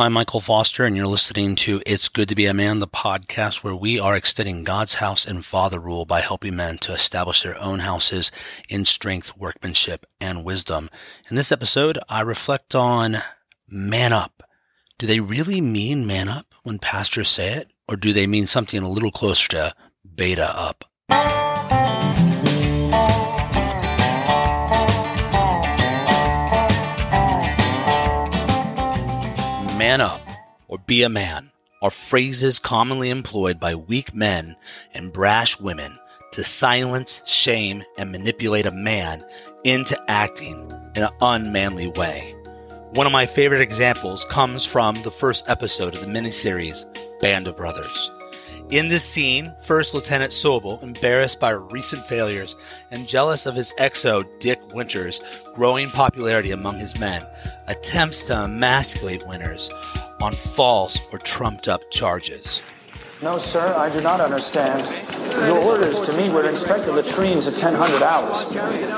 I'm Michael Foster, and you're listening to It's Good to Be a Man, the podcast where we are extending God's house and father rule by helping men to establish their own houses in strength, workmanship, and wisdom. In this episode, I reflect on man up. Do they really mean man up when pastors say it, or do they mean something a little closer to beta up? Man up or be a man are phrases commonly employed by weak men and brash women to silence, shame, and manipulate a man into acting in an unmanly way. One of my favorite examples comes from the first episode of the miniseries Band of Brothers. In this scene, First Lieutenant Sobel, embarrassed by recent failures and jealous of his exo, Dick Winters' growing popularity among his men, attempts to emasculate Winters on false or trumped-up charges. No, sir, I do not understand. Your orders to me were to inspect the latrines at 1,000 hours.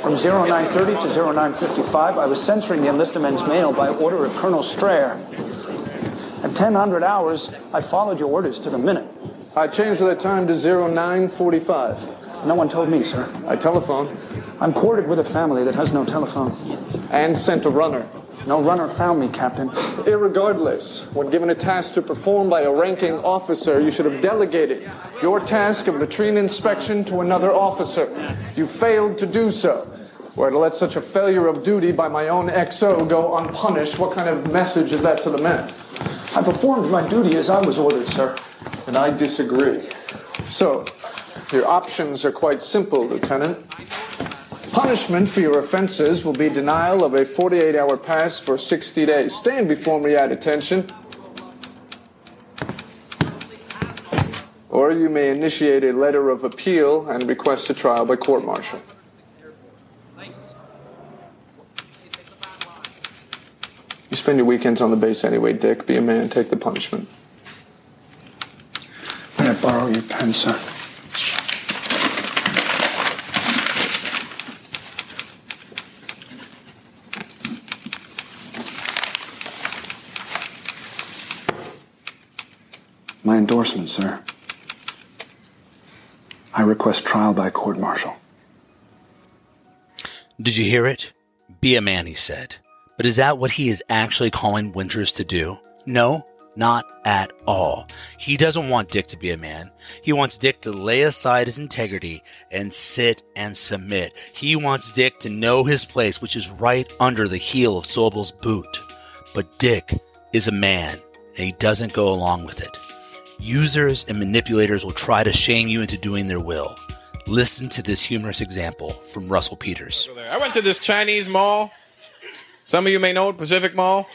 From 0930 to 0955, I was censoring the enlisted men's mail by order of Colonel Strayer. At 1,000 hours, I followed your orders to the minute. I changed that time to 0945. No one told me, sir. I telephoned. I'm quartered with a family that has no telephone. And sent a runner. No runner found me, Captain. Irregardless, when given a task to perform by a ranking officer, you should have delegated your task of latrine inspection to another officer. You failed to do so. Were to let such a failure of duty by my own XO go unpunished, what kind of message is that to the men? I performed my duty as I was ordered, sir. And I disagree. So, your options are quite simple, Lieutenant. Punishment for your offenses will be denial of a 48-hour pass for 60 days. Stand before me at attention. Or you may initiate a letter of appeal and request a trial by court-martial. You spend your weekends on the base anyway, Dick. Be a man, take the punishment. May I borrow your pen, sir? My endorsement, sir. I request trial by court-martial. Did you hear it? Be a man, he said. But is that what he is actually calling Winters to do? No. Not at all. He doesn't want Dick to be a man. He wants Dick to lay aside his integrity and sit and submit. He wants Dick to know his place, which is right under the heel of Sobel's boot. But Dick is a man, and he doesn't go along with it. Users and manipulators will try to shame you into doing their will. Listen to this humorous example from Russell Peters. I went to this Chinese mall. Some of you may know it, Pacific Mall.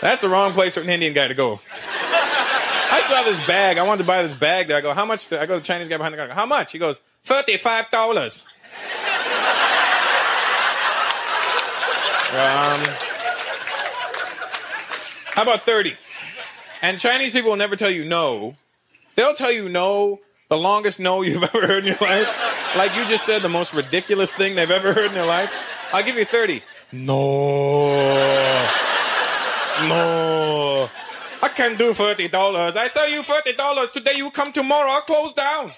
That's the wrong place for an Indian guy to go. I saw this bag. I wanted to buy this bag there. I go, how much? I go to the Chinese guy behind the counter. I go, how much? He goes, $35. How about 30? And Chinese people will never tell you no. They'll tell you no, the longest no you've ever heard in your life. Like you just said, the most ridiculous thing they've ever heard in their life. I'll give you 30. No. No, I can't do $30. I sell you $30 today. You come tomorrow. I'll close down.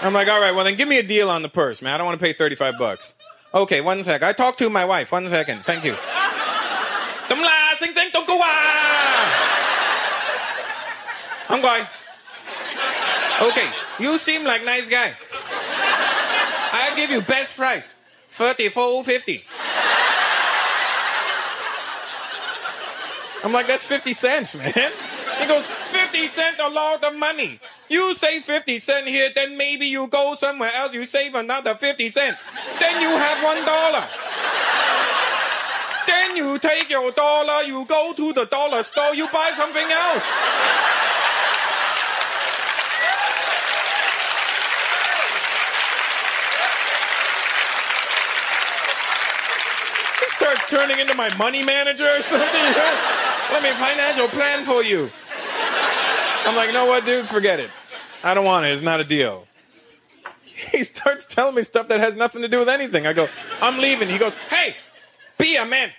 I'm like, all right, well then give me a deal on the purse, man. I don't want to pay $35. Okay, one sec. I talked to my wife. One second. Thank you. I'm going, okay, you seem like nice guy. I'll give you best price, $34.50. I'm like, that's 50 cents, man. He goes, 50 cents, a lot of money. You save 50 cents here, then maybe you go somewhere else, you save another 50 cents. Then you have $1. Then you take your dollar, you go to the dollar store, you buy something else. Turning into my money manager or something. Let me financial plan for you. I'm like, you know what, dude? Forget it. I don't want it. It's not a deal. He starts telling me stuff that has nothing to do with anything. I go, I'm leaving. He goes, hey, be a man.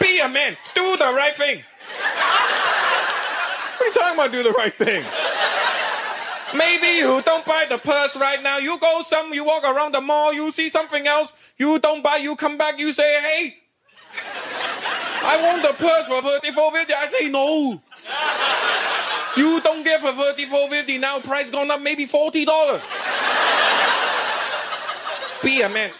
Be a man. Do the right thing. What are you talking about, do the right thing? Maybe you don't buy the purse right now. You go some, you walk around the mall, you see something else, you don't buy, you come back, you say, hey, I want the purse for $34.50. I say, no. You don't get for $34.50 now, price gone up maybe $40. Be a man.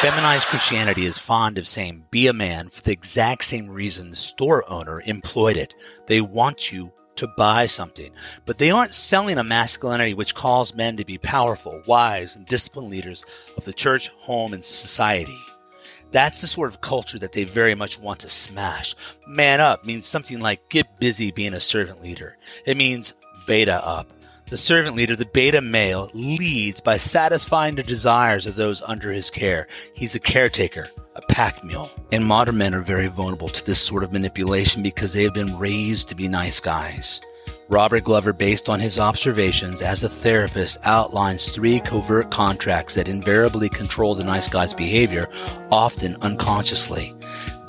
Feminized Christianity is fond of saying, be a man, for the exact same reason the store owner employed it. They want you to buy something. But they aren't selling a masculinity which calls men to be powerful, wise, and disciplined leaders of the church, home, and society. That's the sort of culture that they very much want to smash. Man up means something like get busy being a servant leader. It means beta up. The servant leader, the beta male, leads by satisfying the desires of those under his care. He's a caretaker, a pack mule. And modern men are very vulnerable to this sort of manipulation because they have been raised to be nice guys. Robert Glover, based on his observations as a therapist, outlines 3 covert contracts that invariably control the nice guy's behavior, often unconsciously.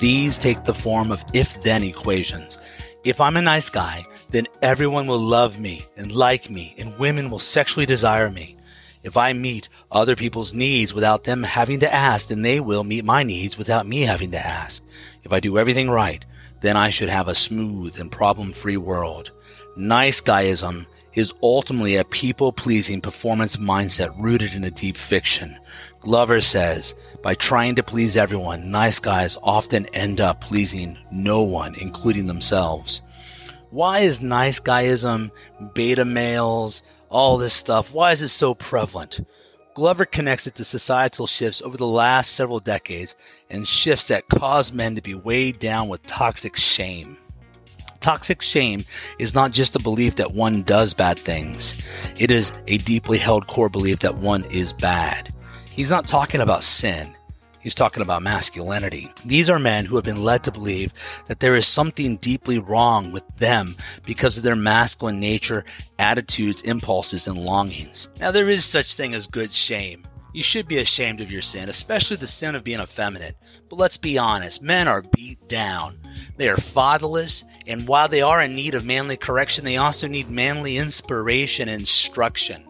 These take the form of if-then equations. If I'm a nice guy, then everyone will love me and like me, and women will sexually desire me. If I meet other people's needs without them having to ask, then they will meet my needs without me having to ask. If I do everything right, then I should have a smooth and problem-free world. Nice guyism is ultimately a people-pleasing performance mindset rooted in a deep fiction. Glover says, by trying to please everyone, nice guys often end up pleasing no one, including themselves. Why is nice guyism, beta males, all this stuff, why is it so prevalent? Glover connects it to societal shifts over the last several decades and shifts that cause men to be weighed down with toxic shame. Toxic shame is not just a belief that one does bad things. It is a deeply held core belief that one is bad. He's not talking about sin. He's talking about masculinity. These are men who have been led to believe that there is something deeply wrong with them because of their masculine nature, attitudes, impulses, and longings. Now, there is such thing as good shame. You should be ashamed of your sin, especially the sin of being effeminate. But let's be honest, men are beat down. They are fatherless, and while they are in need of manly correction, they also need manly inspiration and instruction.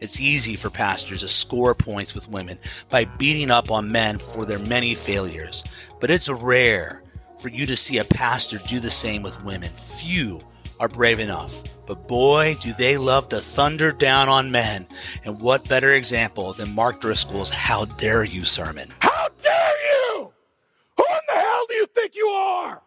It's easy for pastors to score points with women by beating up on men for their many failures. But it's rare for you to see a pastor do the same with women. Few are brave enough. But boy, do they love to thunder down on men. And what better example than Mark Driscoll's How Dare You sermon. How dare you? Who in the hell do you think you are?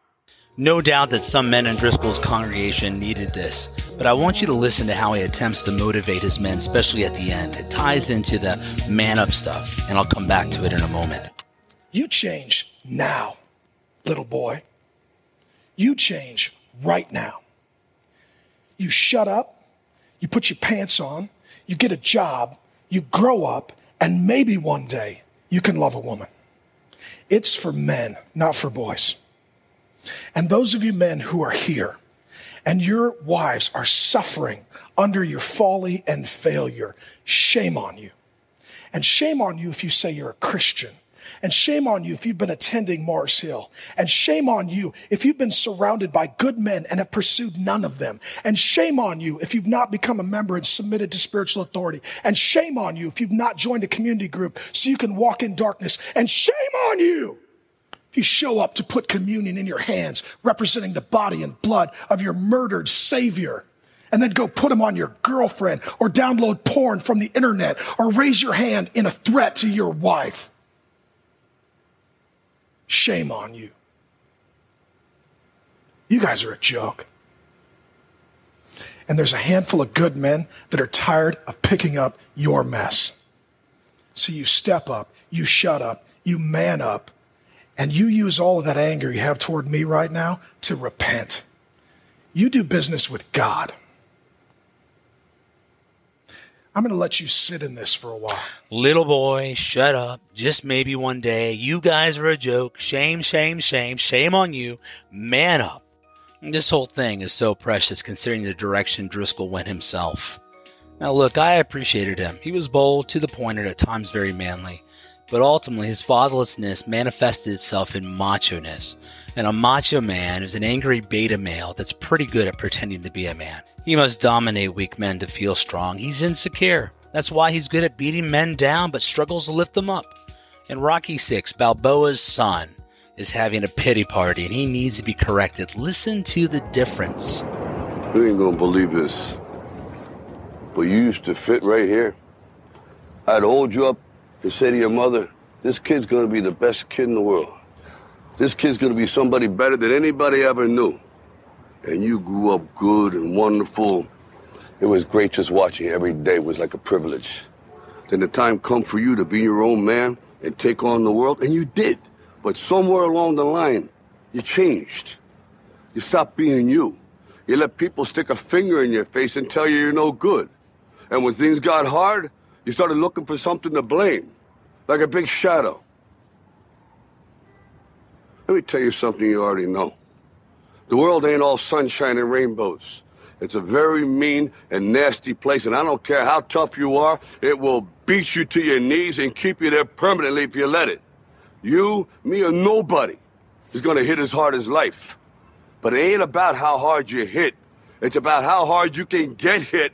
No doubt that some men in Driscoll's congregation needed this, but I want you to listen to how he attempts to motivate his men, especially at the end. It ties into the man-up stuff, and I'll come back to it in a moment. You change now, little boy. You change right now. You shut up, you put your pants on, you get a job, you grow up, and maybe one day you can love a woman. It's for men, not for boys. And those of you men who are here and your wives are suffering under your folly and failure, shame on you. And shame on you if you say you're a Christian. And shame on you if you've been attending Mars Hill. And shame on you if you've been surrounded by good men and have pursued none of them. And shame on you if you've not become a member and submitted to spiritual authority. And shame on you if you've not joined a community group so you can walk in darkness. And shame on you if you show up to put communion in your hands, representing the body and blood of your murdered Savior, and then go put them on your girlfriend or download porn from the internet or raise your hand in a threat to your wife. Shame on you. You guys are a joke. And there's a handful of good men that are tired of picking up your mess. So you step up, you shut up, you man up, and you use all of that anger you have toward me right now to repent. You do business with God. I'm going to let you sit in this for a while. Little boy, shut up. Just maybe one day. You guys are a joke. Shame, shame, shame. Shame on you. Man up. This whole thing is so precious considering the direction Driscoll went himself. Now look, I appreciated him. He was bold, to the point, and at times very manly. But ultimately, his fatherlessness manifested itself in macho-ness. And a macho man is an angry beta male that's pretty good at pretending to be a man. He must dominate weak men to feel strong. He's insecure. That's why he's good at beating men down, but struggles to lift them up. In Rocky Six, Balboa's son is having a pity party, and he needs to be corrected. Listen to the difference. You ain't gonna believe this, but you used to fit right here. I'd hold you up and say to your mother, this kid's gonna be the best kid in the world. This kid's gonna be somebody better than anybody ever knew. And you grew up good and wonderful. It was great just watching. Every day was like a privilege. Then the time come for you to be your own man and take on the world, and you did. But somewhere along the line, you changed. You stopped being you. You let people stick a finger in your face and tell you you're no good. And when things got hard, you started looking for something to blame, like a big shadow. Let me tell you something you already know. The world ain't all sunshine and rainbows. It's a very mean and nasty place, and I don't care how tough you are, it will beat you to your knees and keep you there permanently if you let it. You, me, or nobody is going to hit as hard as life. But it ain't about how hard you hit. It's about how hard you can get hit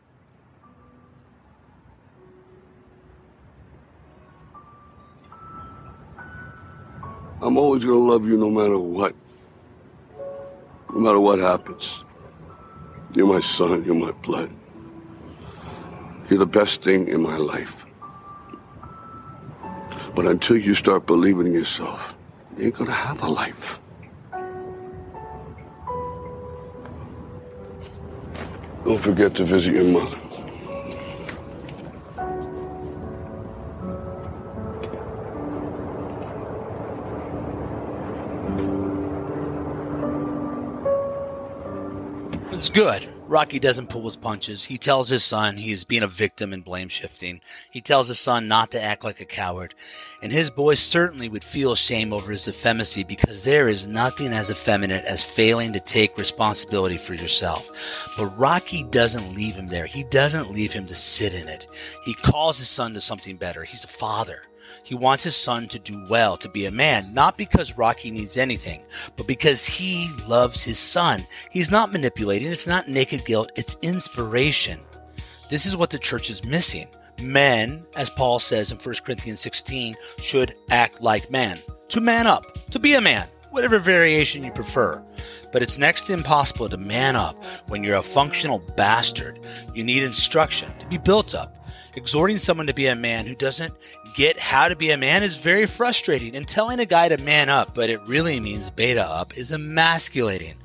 I'm always going to love you no matter what. No matter what happens. You're my son. You're my blood. You're the best thing in my life. But until you start believing in yourself, you ain't gonna have a life. Don't forget to visit your mother. It's good. Rocky doesn't pull his punches. He tells his son he's being a victim and blame shifting. He tells his son not to act like a coward. And his boy certainly would feel shame over his effeminacy, because there is nothing as effeminate as failing to take responsibility for yourself. But Rocky doesn't leave him there. He doesn't leave him to sit in it. He calls his son to something better. He's a father. He wants his son to do well, to be a man, not because Rocky needs anything, but because he loves his son. He's not manipulating. It's not naked guilt. It's inspiration. This is what the church is missing. Men, as Paul says in 1 Corinthians 16, should act like men, to man up, to be a man, whatever variation you prefer. But it's next to impossible to man up when you're a functional bastard. You need instruction to be built up. Exhorting someone to be a man who doesn't get how to be a man is very frustrating, and telling a guy to man up, but it really means beta up, is emasculating.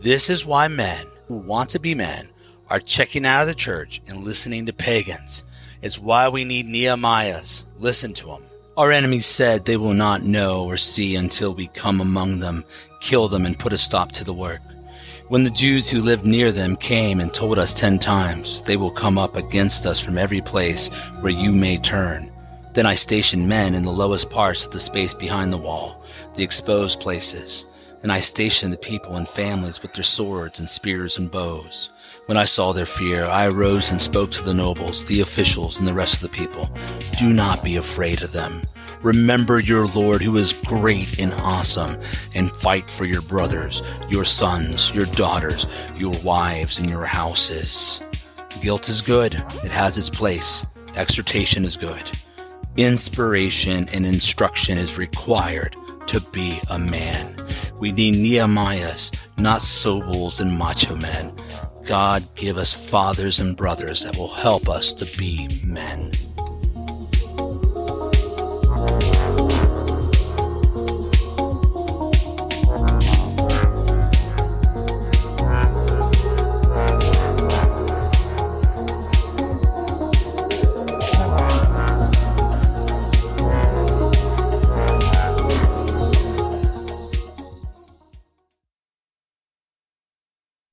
This is why men who want to be men are checking out of the church and listening to pagans. It's why we need Nehemiahs. Listen to them. Our enemies said they will not know or see until we come among them, kill them, and put a stop to the work. When the Jews who lived near them came and told us 10 times, they will come up against us from every place where you may turn. Then I stationed men in the lowest parts of the space behind the wall, the exposed places. And I stationed the people in families with their swords and spears and bows. When I saw their fear, I arose and spoke to the nobles, the officials, and the rest of the people. Do not be afraid of them. Remember your Lord, who is great and awesome, and fight for your brothers, your sons, your daughters, your wives, and your houses. Guilt is good. It has its place. Exhortation is good. Inspiration and instruction is required to be a man. We need Nehemiahs, not Sobels and macho men. God, give us fathers and brothers that will help us to be men.